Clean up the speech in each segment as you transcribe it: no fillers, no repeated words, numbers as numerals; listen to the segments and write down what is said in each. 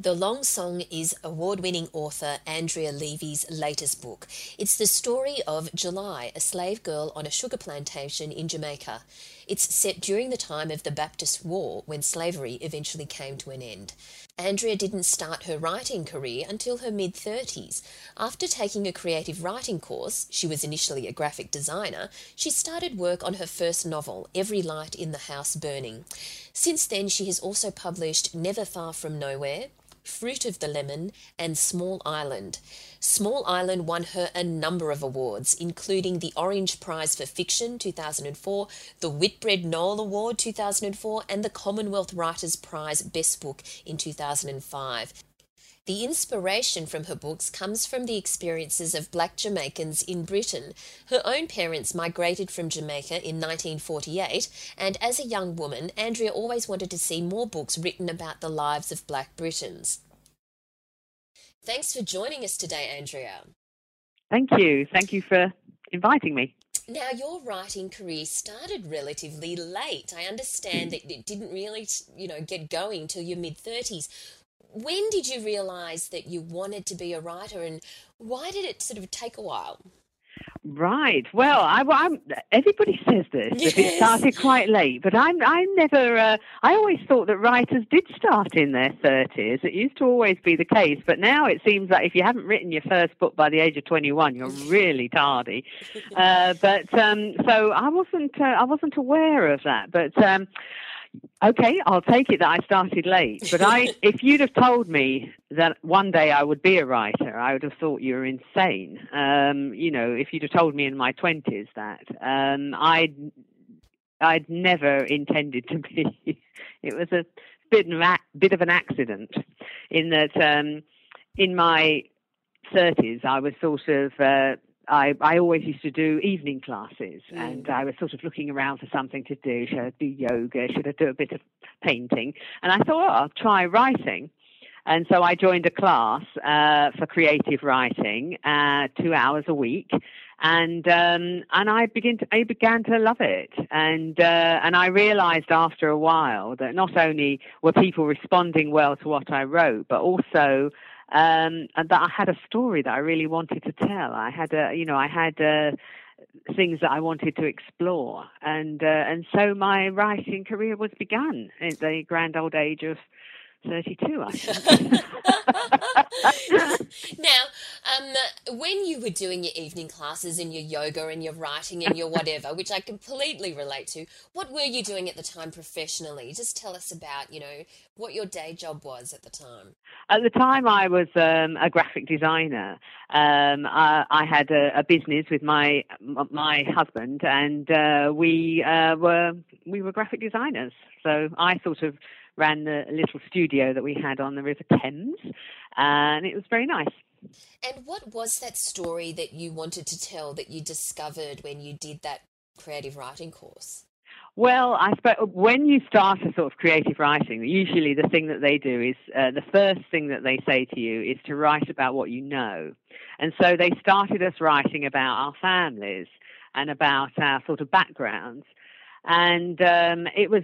The Long Song is award-winning author Andrea Levy's latest book. It's the story of July, a slave girl on a sugar plantation in Jamaica. It's set during the time of the Baptist War, when slavery eventually came to an end. Andrea didn't start her writing career until her mid-30s. After taking a creative writing course, she was initially a graphic designer, she started work on her first novel, Every Light in the House Burning. Since then, she has also published Never Far From Nowhere, Fruit of the Lemon, and Small Island. Small Island won her a number of awards, including the Orange Prize for Fiction 2004, the Whitbread Novel Award 2004, and the Commonwealth Writers' Prize Best Book in 2005. The inspiration from her books comes from the experiences of black Jamaicans in Britain. Her own parents migrated from Jamaica in 1948, and as a young woman, Andrea always wanted to see more books written about the lives of black Britons. Thanks for joining us today, Andrea. Thank you. Thank you for inviting me. Now, your writing career started relatively late. I understand that it didn't really, get going till your mid-30s. When did you realise that you wanted to be a writer, and why did it sort of take a while? Right. Well, everybody says this, yes, that it started quite late, but I always thought that writers did start in their 30s. It used to always be the case, but now it seems that if you haven't written your first book by the age of 21, you're really tardy. So I wasn't aware of that, but. Okay, I'll take it that I started late, but if you'd have told me that one day I would be a writer, I would have thought you were insane. If you'd have told me in my 20s that, I'd never intended to be. It was a bit of an accident, in that in my 30s I was sort of. I always used to do evening classes, and I was sort of looking around for something to do. Should I do yoga? Should I do a bit of painting? And I thought, I'll try writing. And so I joined a class for creative writing, 2 hours a week, and I began to love it. And I realised after a while that not only were people responding well to what I wrote, but also and that I had a story that I really wanted to tell. I had things that I wanted to explore, and so my writing career was begun at the grand old age of 32, I think. Now, when you were doing your evening classes and your yoga and your writing and your whatever, which I completely relate to, what were you doing at the time professionally? Just tell us about, what your day job was at the time. At the time, I was a graphic designer. I had a business with my husband, and we were graphic designers. So I sort of ran the little studio that we had on the River Thames, and it was very nice. And what was that story that you wanted to tell that you discovered when you did that creative writing course? Well, I suppose when you start a sort of creative writing, usually the thing that they do is the first thing that they say to you is to write about what you know. And so they started us writing about our families and about our sort of backgrounds. And it was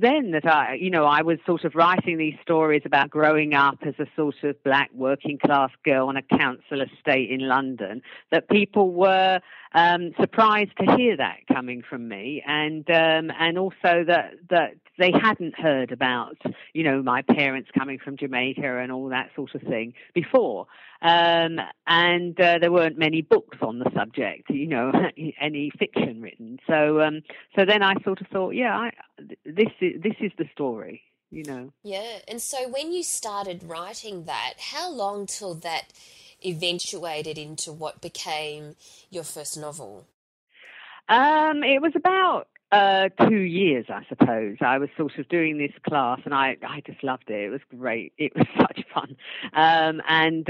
then that I was sort of writing these stories about growing up as a sort of black working class girl on a council estate in London, that people were surprised to hear that coming from me, and also that they hadn't heard about my parents coming from Jamaica and all that sort of thing before. There weren't many books on the subject, any fiction written. So then I sort of thought, this is the story, Yeah. And so when you started writing that, how long till that eventuated into what became your first novel? It was about 2 years, I suppose. I was sort of doing this class and I just loved it. It was great. It was such fun. And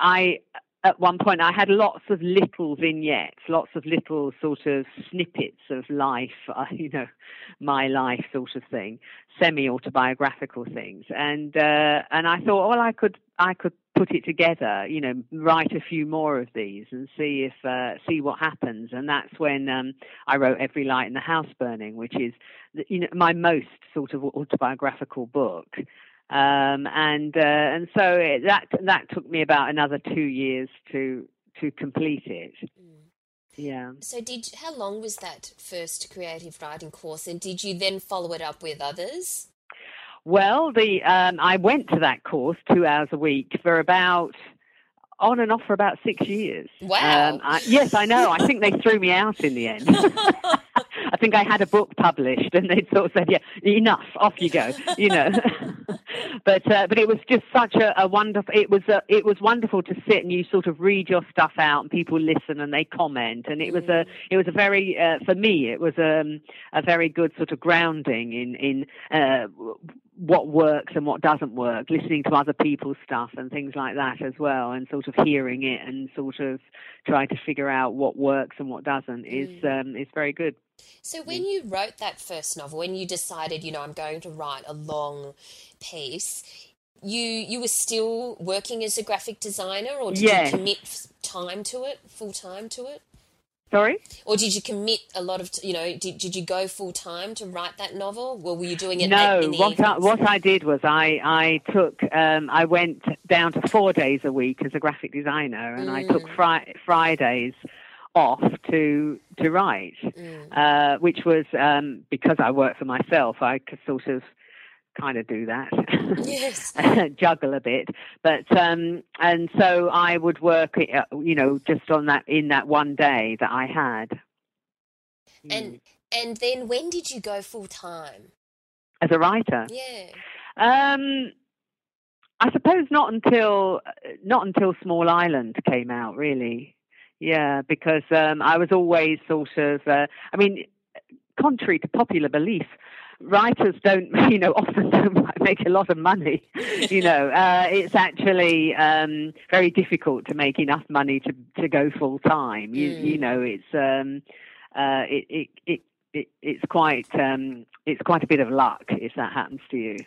I, at one point, I had lots of little vignettes, lots of little sort of snippets of life, my life sort of thing, semi-autobiographical things. And I thought, well, I could put it together, write a few more of these and see what happens. And that's when I wrote Every Light in the House Burning, which is, my most sort of autobiographical book. And so that took me about another 2 years to complete it. Mm. Yeah. So how long was that first creative writing course, and did you then follow it up with others? Well, I went to that course 2 hours a week on and off for about 6 years. Wow. Yes, I know. I think they threw me out in the end. I think I had a book published and they sort of said, yeah, enough, off you go, But it was just such a wonderful, it was wonderful to sit and you sort of read your stuff out and people listen and they comment, and it was a very for me it was a very good sort of grounding in what works and what doesn't work, listening to other people's stuff and things like that as well, and sort of hearing it and sort of trying to figure out what works and what doesn't is very good. So when you wrote that first novel, when you decided, I'm going to write a long piece, you were still working as a graphic designer, or did you commit time to it, full time to it? Sorry? Or did you commit a lot of, did you go full time to write that novel? Well, were you doing it? No, what I did was I went down to 4 days a week as a graphic designer, and I took Fridays off to write, which was because I work for myself, I could sort of kind of do that, yes, juggle a bit. But and so I would work, just on that in that one day that I had. And then when did you go full time as a writer? Yeah. I suppose not until Small Island came out, really. Yeah, because I was always sort of, contrary to popular belief, writers often don't make a lot of money. It's actually very difficult to make enough money to go full time. It's quite a bit of luck if that happens to you.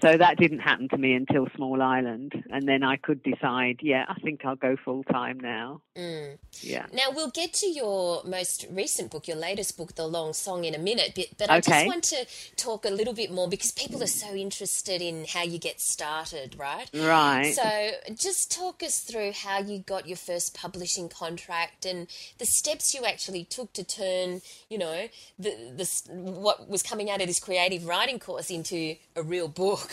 So that didn't happen to me until Small Island, and then I could decide, I think I'll go full time now. Mm. Yeah. Now we'll get to your most recent book, your latest book, The Long Song, in a minute, but I just want to talk a little bit more because people are so interested in how you get started, right? Right. So just talk us through how you got your first publishing contract and the steps you actually took to turn, what was coming out of this creative writing course into a real book.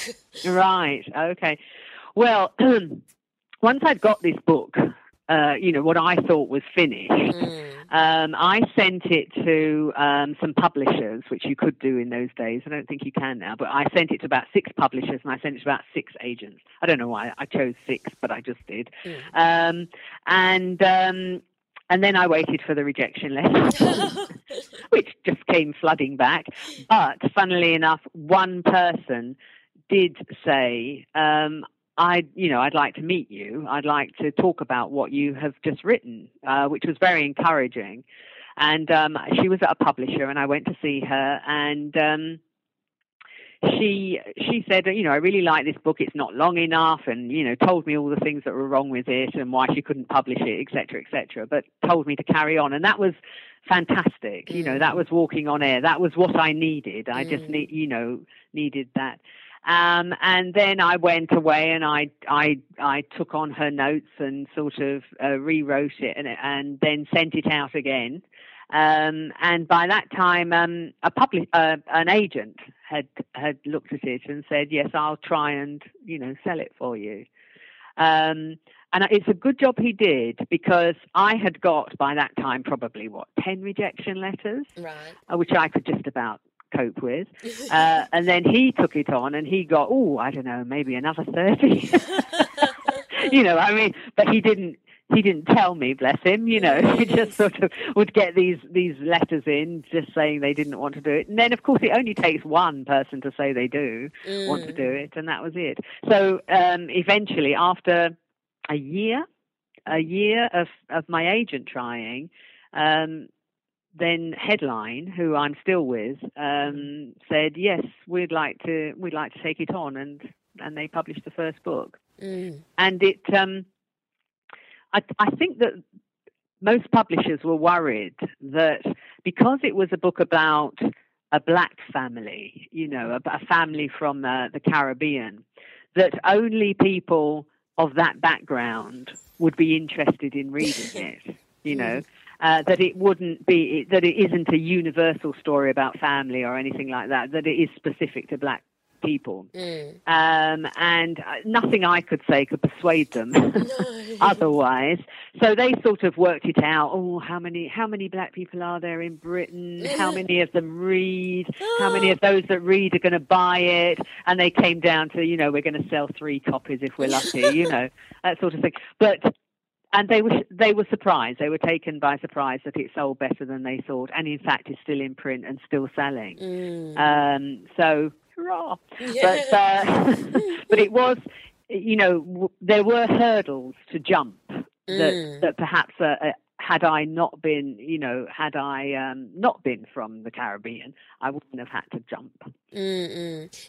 Right. Okay. Well, once I'd got this book, what I thought was finished, I sent it to some publishers, which you could do in those days. I don't think you can now, but I sent it to about 6 publishers and I sent it to about 6 agents. I don't know why I chose 6, but I just did. And then I waited for the rejection letter, which just came flooding back. But funnily enough, one person did say, I'd like to meet you. I'd like to talk about what you have just written, which was very encouraging. And she was at a publisher, and I went to see her, and she said, I really like this book, it's not long enough, and, told me all the things that were wrong with it and why she couldn't publish it, et cetera, but told me to carry on. And that was fantastic. That was walking on air. That was what I needed. I just needed that. And then I went away and I took on her notes and sort of rewrote it and then sent it out again. And by that time, an agent had looked at it and said, yes, I'll try and, sell it for you. And it's a good job he did, because I had got by that time probably 10 rejection letters, right, which I could just about cope with. And then he took it on and he got, maybe another 30. you know, I mean, but he didn't tell me, bless him, you know. He just sort of would get these letters in just saying they didn't want to do it. And then, of course, it only takes one person to say they do want to do it, and that was it. So eventually, after a year of my agent trying, then Headline, who I'm still with, said, yes, we'd like to take it on, and they published the first book. And it... I think that most publishers were worried that because it was a book about a black family, you know, a family from the Caribbean, that only people of that background would be interested in reading it, you know, that it wouldn't be, that it isn't a universal story about family or anything like that, that it is specific to black people. And nothing I could say could persuade them otherwise. So they sort of worked it out. Oh, how many black people are there in Britain? How many of them read? How many of those that read are going to buy it? And they came down to, you know, we're going to sell 3 copies if we're lucky, you know, that sort of thing. And they were surprised. They were taken by surprise that it sold better than they thought, and in fact is still in print and still selling. So hurrah. But it was, you know, there were hurdles to jump that perhaps had I not been, you know, had I not been from the Caribbean, I wouldn't have had to jump.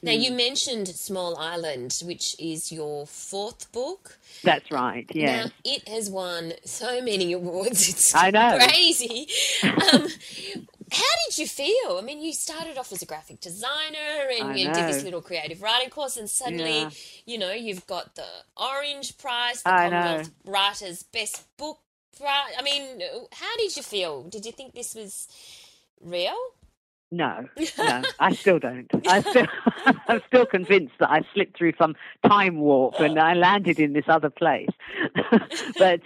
Now, you mentioned Small Island, which is your 4th book. That's right, yeah. Now, it has won so many awards. It's crazy. How did you feel? I mean, you started off as a graphic designer and you did this little creative writing course, and suddenly, you know, you've got the Orange Prize, the Commonwealth Writers' Best Book. I mean, how did you feel? Did you think this was real? No, I still don't. I'm still convinced that I slipped through some time warp and I landed in this other place. But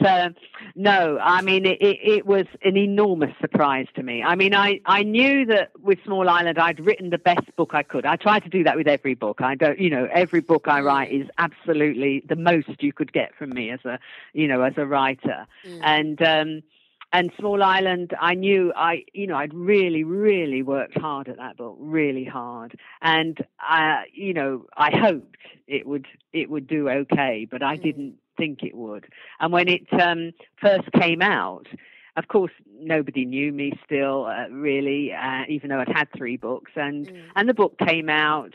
no, I mean, it was an enormous surprise to me. I mean, I knew that with Small Island, I'd written the best book I could. I try to do that with every book. I don't, you know, every book I write is absolutely the most you could get from me as a, you know, as a writer. And Small Island, I knew I'd really, really worked hard at that book, really hard. And you know, I hoped it would do okay, but I didn't think it would. And when it first came out, of course, nobody knew me still, really, even though I'd had 3 books. And the book came out.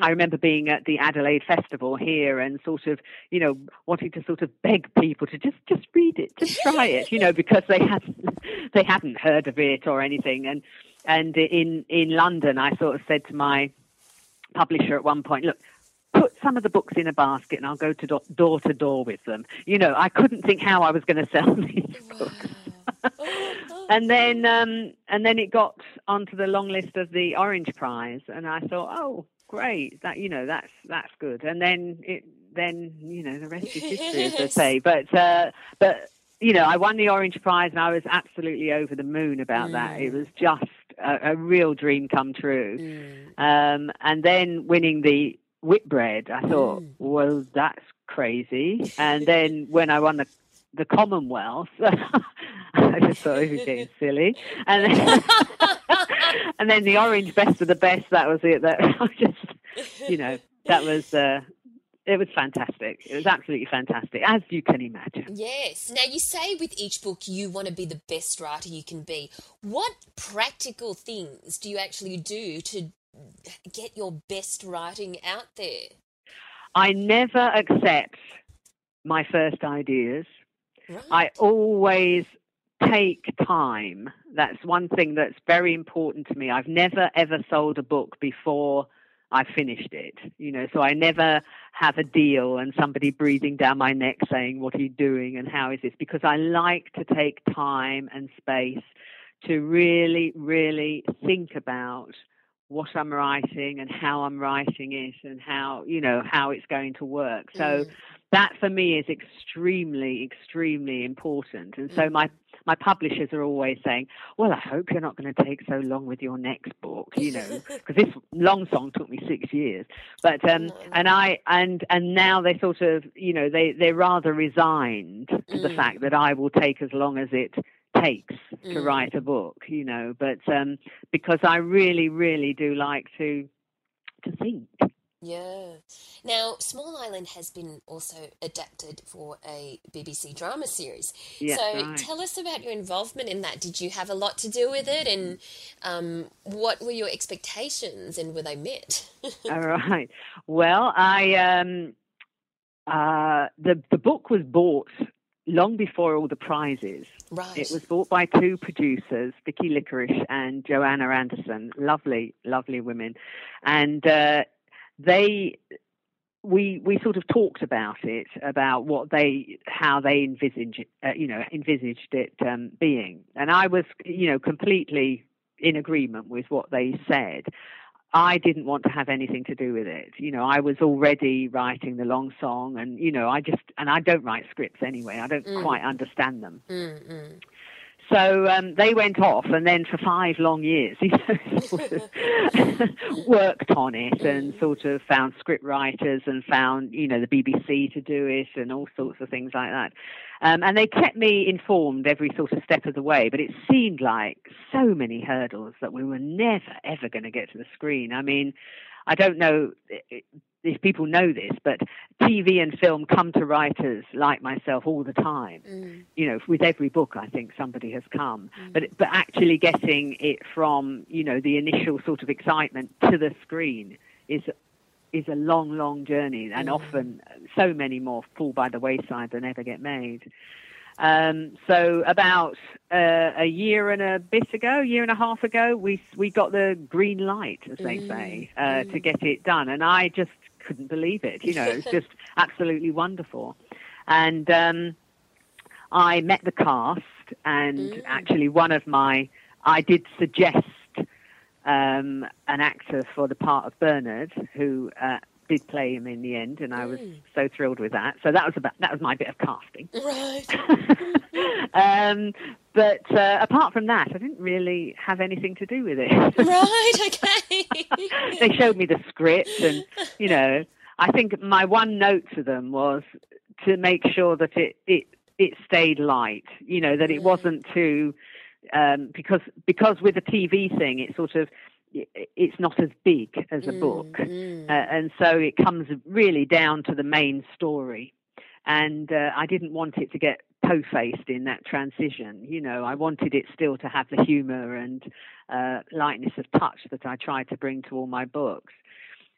I remember being at the Adelaide Festival here and sort of, you know, wanting to sort of beg people to just read it, just try it, you know, because they hadn't heard of it or anything. And in London, I sort of said to my publisher at one point, look, put some of the books in a basket and I'll go to door to door with them. You know, I couldn't think how I was going to sell these books. And then it got onto the long list of the Orange Prize, and I thought, oh, great, that, you know, that's good. And then you know, the rest is history, as they say. But you know, I won the Orange Prize, and I was absolutely over the moon about that. It was just a real dream come true. And then winning the Whitbread, I thought, well, that's crazy. And then when I won the Commonwealth, I just thought it was getting silly. And then the Orange Best of the Best, that was it. That I just, you know, that was, it was fantastic. It was absolutely fantastic, as you can imagine. Yes. Now, you say with each book you want to be the best writer you can be. What practical things do you actually do to get your best writing out there? I never accept my first ideas. Right. I always take time. That's one thing that's very important to me. I've never, ever sold a book before I finished it, you know, so I never have a deal and somebody breathing down my neck saying, what are you doing and how is this? Because I like to take time and space to really, really think about what I'm writing and how I'm writing it and how, you know, how it's going to work. So that for me is extremely, extremely important. And so my publishers are always saying, well, I hope you're not going to take so long with your next book, you know, because this Long Song took me 6 years. But and now they sort of, you know, they're rather resigned to the fact that I will take as long as it takes to write a book, you know, but because I really, really do like to think. Yeah. Now, Small Island has been also adapted for a BBC drama series. Yes, so Tell us about your involvement in that. Did you have a lot to do with it? And what were your expectations and were they met? All right. Well, I the book was bought long before all the prizes. Right. It was bought by two producers, Vicky Licorish and Joanna Anderson, lovely, lovely women. And we sort of talked about it, about how they envisaged it being. And I was, you know, completely in agreement with what they said. I didn't want to have anything to do with it. You know, I was already writing The Long Song, and, you know, I don't write scripts anyway. I don't quite understand them. Mm-mm. So they went off, and then for 5 long years, you know, sort of worked on it and sort of found script writers and found, you know, the BBC to do it and all sorts of things like that. And they kept me informed every sort of step of the way, but it seemed like so many hurdles that we were never, ever going to get to the screen. I mean, I don't know if people know this, but TV and film come to writers like myself all the time. You know, with every book, I think somebody has come. But actually getting it from, you know, the initial sort of excitement to the screen is a long, long journey. And often so many more fall by the wayside than ever get made. So about a year and a half ago, we got the green light, as they say, to get it done. And I just couldn't believe it. You know, it was just absolutely wonderful. And I met the cast, and actually I did suggest an actor for the part of Bernard, who did play him in the end, and I was so thrilled with that. So that was my bit of casting. Right. But apart from that, I didn't really have anything to do with it. Right, okay. They showed me the script, and, you know, I think my one note to them was to make sure that it stayed light, you know, that it wasn't too, because with the TV thing, it sort of, it's not as big as a book. And so it comes really down to the main story. And I didn't want it to get po-faced in that transition. You know, I wanted it still to have the humour and lightness of touch that I tried to bring to all my books.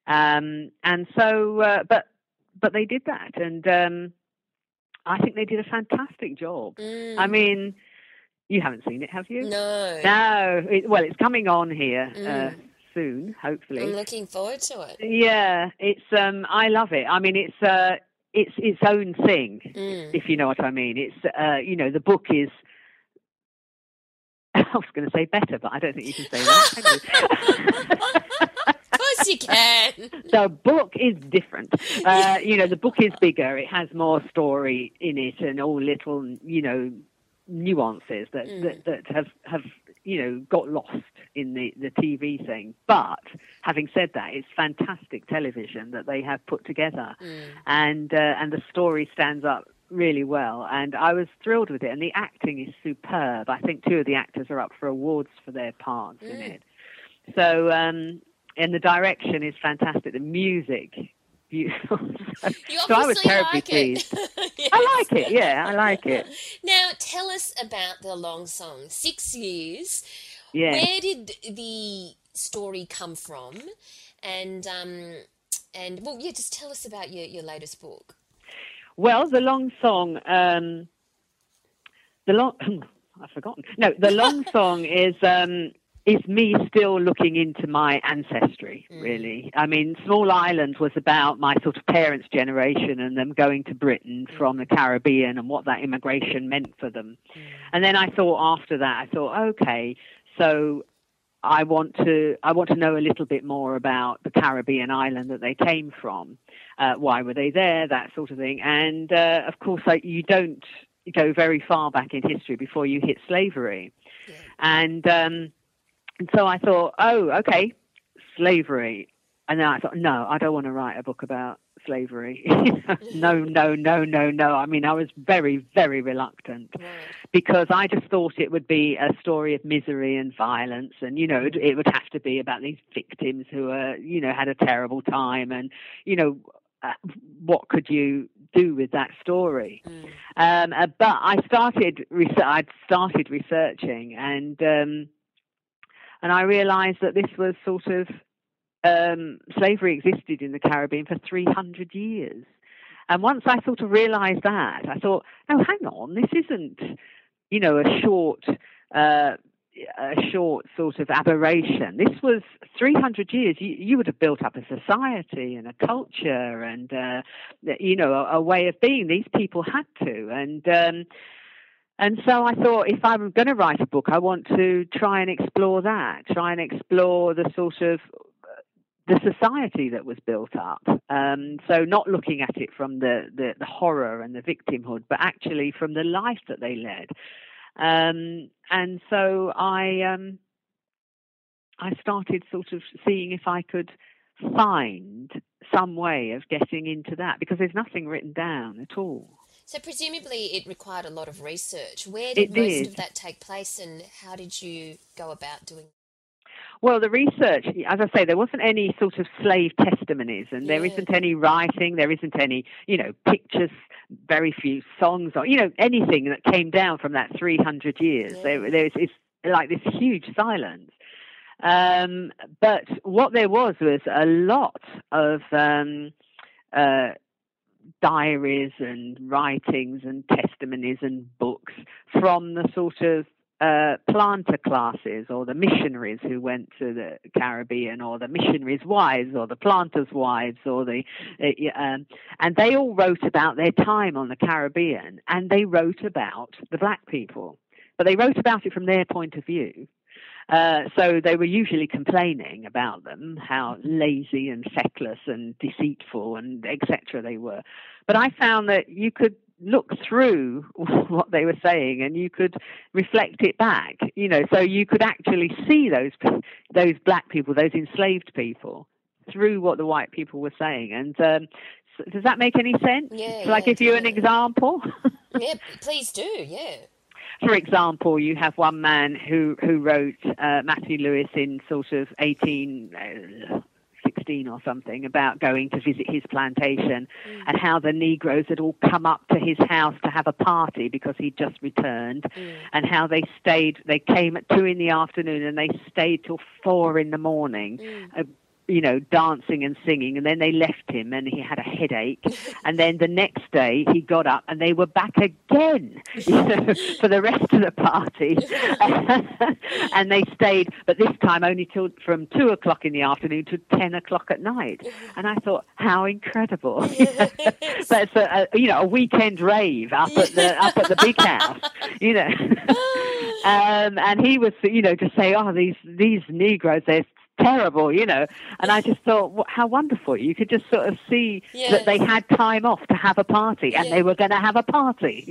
And so, but they did that. And I think they did a fantastic job. I mean, you haven't seen it, have you? No. Well, it's coming on here soon, hopefully. I'm looking forward to it. Yeah, it's. I love it. I mean, it's its own thing, if you know what I mean. It's. You know, the book is. I was going to say better, but I don't think you can say that. Can you? You can. The book is different. You know, the book is bigger. It has more story in it, and all little, you know, nuances that have you know got lost in the TV thing. But having said that, it's fantastic television that they have put together, and the story stands up really well. And I was thrilled with it, and the acting is superb. I think 2 of the actors are up for awards for their parts in it. So and the direction is fantastic. The music. Beautiful. So I was terribly pleased. Yes. I like it. Now, tell us about The Long Song. 6 years. Yes. Where did the story come from? And well, yeah, just tell us about your latest book. Well, The Long Song. I've forgotten. No, The Long Song is me still looking into my ancestry, really. I mean, Small Island was about my sort of parents' generation and them going to Britain from the Caribbean and what that immigration meant for them. And then I thought after that, okay, so I want to know a little bit more about the Caribbean island that they came from. Why were they there? That sort of thing. And of course, you don't go very far back in history before you hit slavery. Yeah. And so I thought, oh, okay, slavery. And then I thought, no, I don't want to write a book about slavery. No. I mean, I was very, very reluctant because I just thought it would be a story of misery and violence. And, you know, it would have to be about these victims who, had a terrible time. And, what could you do with that story? Mm. But I'd started researching and I realized that this was sort of, slavery existed in the Caribbean for 300 years. And once I sort of realized that, I thought, oh, hang on, this isn't, a short sort of aberration. This was 300 years. You would have built up a society and a culture and, a way of being. These people had to. And so I thought, if I'm going to write a book, I want to try and explore that, the sort of the society that was built up. So not looking at it from the horror and the victimhood, but actually from the life that they led. And so I started sort of seeing if I could find some way of getting into that, because there's nothing written down at all. So presumably it required a lot of research. Where did most of that take place, and how did you go about doing that? Well, the research, as I say, there wasn't any sort of slave testimonies, and there isn't any writing, there isn't any, pictures, very few songs, or, anything that came down from that 300 years. Yeah. It's like this huge silence. But what there was a lot of diaries and writings and testimonies and books from the sort of planter classes, or the missionaries who went to the Caribbean, or the missionaries' wives, or the planters' wives, or and they all wrote about their time on the Caribbean, and they wrote about the black people, but they wrote about it from their point of view. So they were usually complaining about them, how lazy and feckless and deceitful and etc. they were. But I found that you could look through what they were saying, and you could reflect it back, so you could actually see those black people, those enslaved people, through what the white people were saying. And does that make any sense? Shall I give you an example? Yeah, please do. Yeah. For example, you have one man who wrote Matthew Lewis in sort of 16 or something about going to visit his plantation, and how the Negroes had all come up to his house to have a party because he'd just returned, and how they came at 2 p.m. and they stayed till 4 a.m, dancing and singing, and then they left him and he had a headache, and then the next day he got up and they were back again for the rest of the party. And they stayed, but this time only till from 2 p.m. to 10 p.m. And I thought, how incredible. But it's a weekend rave up at the big house, and he was to say, oh, these Negroes, they're terrible, and I just thought, how wonderful. You could just sort of see that they had time off to have a party, and they were going to have a party,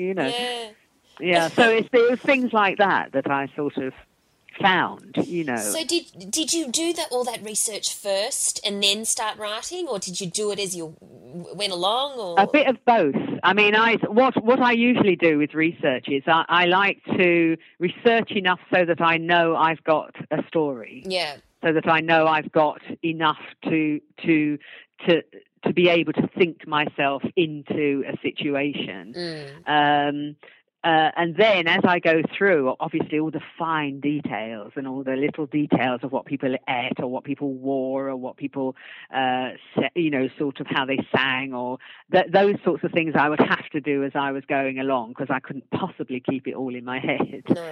yeah. So it was things like that I sort of found, So did you do all that research first and then start writing, or did you do it as you went along? Or a bit of both. I mean, what I usually do with research is I like to research enough so that I know I've got a story. Yeah. So that I know I've got enough to be able to think myself into a situation, and then as I go through, obviously all the fine details and all the little details of what people ate, or what people wore, or what people, sort of how they sang, or those sorts of things, I would have to do as I was going along, because I couldn't possibly keep it all in my head. No.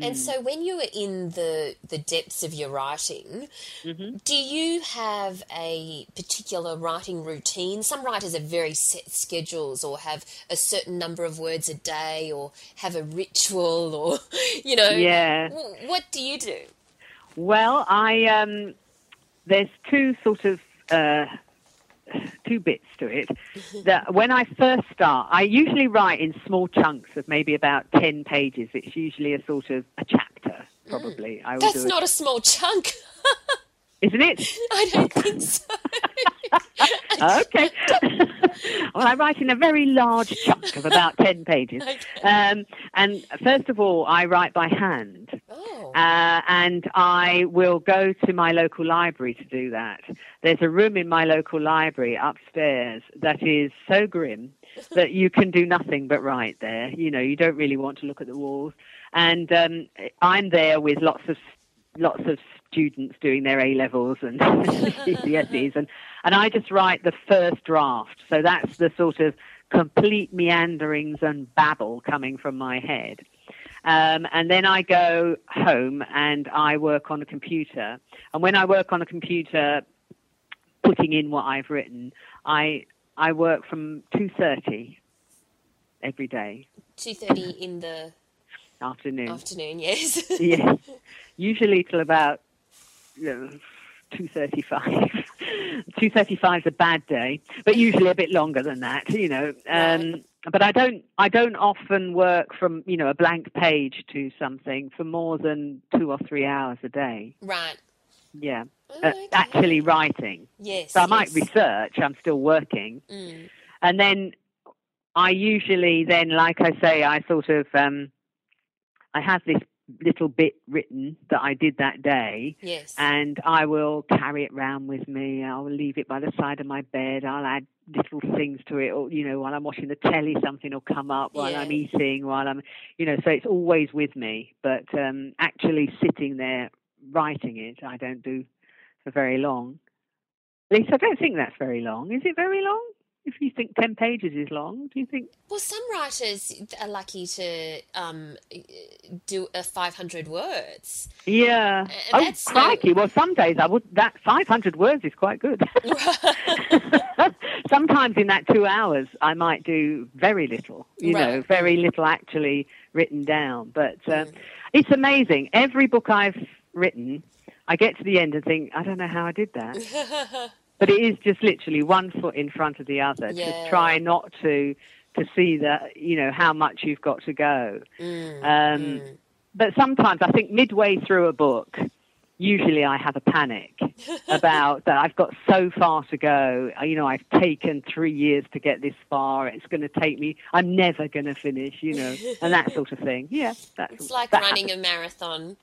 And so when you were in the depths of your writing, do you have a particular writing routine? Some writers have very set schedules, or have a certain number of words a day, or have a ritual, or, What do you do? Well, there's two sort of two bits to it. That when I first start, I usually write in small chunks of maybe about 10 pages. It's usually a sort of a chapter, probably. That's not a small chunk. Isn't it? I don't think so. Okay. Well, I write in a very large chunk of about 10 pages. Okay. And first of all, I write by hand. Oh. And I will go to my local library to do that. There's a room in my local library upstairs that is so grim that you can do nothing but write there. You know, you don't really want to look at the walls. And I'm there with lots of students doing their A-levels and GCSEs, and I just write the first draft. So that's the sort of complete meanderings and babble coming from my head. And then I go home and I work on a computer. And when I work on a computer, putting in what I've written, I work from 2:30 every day. 2:30 in the... Afternoon, yes. Yes, usually till about 2:35. 2:35 is a bad day, but usually a bit longer than that, you know. Right. But I don't often work from, you know, a blank page to something for more than 2 or 3 hours a day. Right. Yeah. Oh, okay. Actually writing. Yes. So I might research. I'm still working, and then I usually then, like I say, I sort of. I have this little bit written that I did that day, yes, and I will carry it round with me. I'll leave it by the side of my bed. I'll add little things to it, or, you know, while I'm watching the telly, something will come up while I'm eating, while I'm, you know, so it's always with me. But actually sitting there writing it, I don't do for very long. At least I don't think that's very long. Is it very long? If you think 10 pages is long, do you think? Well, some writers are lucky to do 500 words. Yeah. Oh, crikey. Well, some days I would. That 500 words is quite good. Sometimes in that 2 hours I might do very little, you know, very little actually written down. But it's amazing. Every book I've written, I get to the end and think, I don't know how I did that. But it is just literally one foot in front of the other. Yeah. Just try not to see that, you know, how much you've got to go. But sometimes I think midway through a book, usually I have a panic about that. I've got so far to go. You know, I've taken 3 years to get this far. It's going to take me. I'm never going to finish, you know, and that sort of thing. Yeah. It's like running a marathon.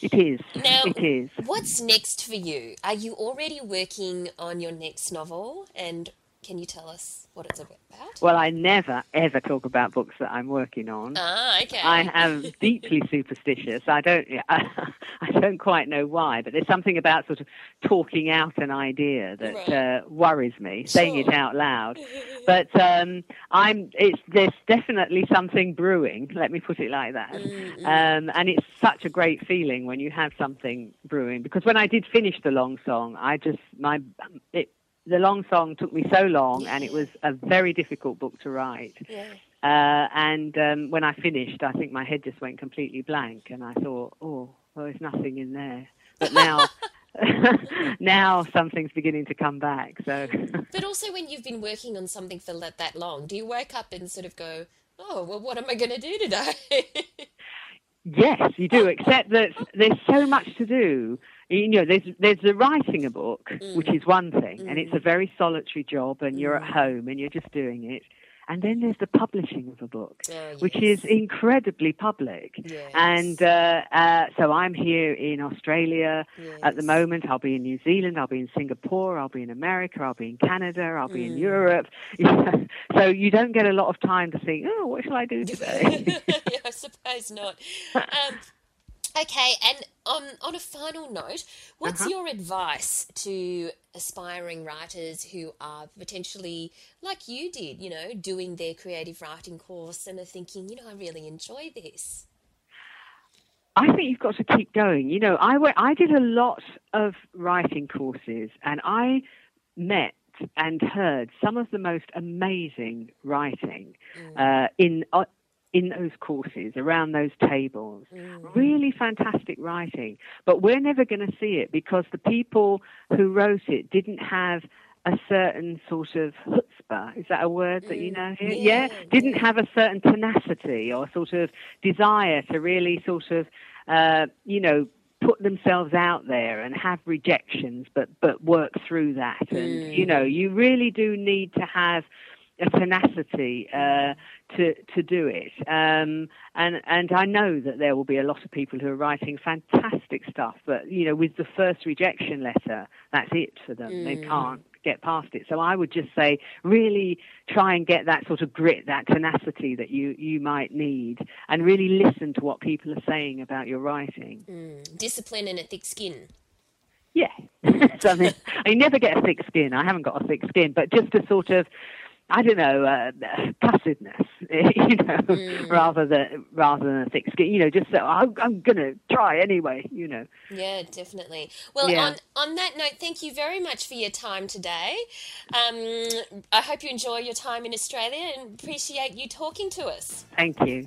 It is. Now, it is. What's next for you? Are you already working on your next novel? And can you tell us what it's about? Well, I never, ever talk about books that I'm working on. Ah, okay. I am deeply superstitious. I don't quite know why, but there's something about sort of talking out an idea that worries me, saying it out loud. But there's definitely something brewing, let me put it like that. And it's such a great feeling when you have something brewing, because when I did finish The Long Song, The Long Song took me so long, and it was a very difficult book to write. Yeah. And when I finished, I think my head just went completely blank, and I thought, oh, well, there's nothing in there. But now something's beginning to come back. So. But also when you've been working on something for that long, do you wake up and sort of go, oh, well, what am I going to do today? Yes, you do, except that there's so much to do. You know, there's the writing a book, which is one thing, and it's a very solitary job, and you're at home and you're just doing it. And then there's the publishing of a book, which is incredibly public. Yes. And so I'm here in Australia at the moment. I'll be in New Zealand. I'll be in Singapore. I'll be in America. I'll be in Canada. I'll be in Europe. So you don't get a lot of time to think, oh, what shall I do today? Yeah, I suppose not. Okay, and on a final note, what's your advice to aspiring writers who are potentially, like you did, you know, doing their creative writing course and are thinking, you know, I really enjoy this? I think you've got to keep going. You know, I did a lot of writing courses, and I met and heard some of the most amazing writing in in those courses, around those tables. Really fantastic writing. But we're never going to see it because the people who wrote it didn't have a certain sort of chutzpah, is that a word that you know here? Yeah. Didn't have a certain tenacity or sort of desire to really sort of, you know, put themselves out there and have rejections, but work through that. And, you know, you really do need to have a tenacity to do it. And I know that there will be a lot of people who are writing fantastic stuff, but, you know, with the first rejection letter, that's it for them. They can't get past it. So I would just say really try and get that sort of grit, that tenacity that you might need, and really listen to what people are saying about your writing. Discipline and a thick skin. Yeah. So I never get a thick skin. I haven't got a thick skin, but just a sort of, I don't know, cussedness, you know, rather than a thick skin, you know, just so I'm going to try anyway, you know. Yeah, definitely. Well, yeah. On that note, thank you very much for your time today. I hope you enjoy your time in Australia and appreciate you talking to us. Thank you.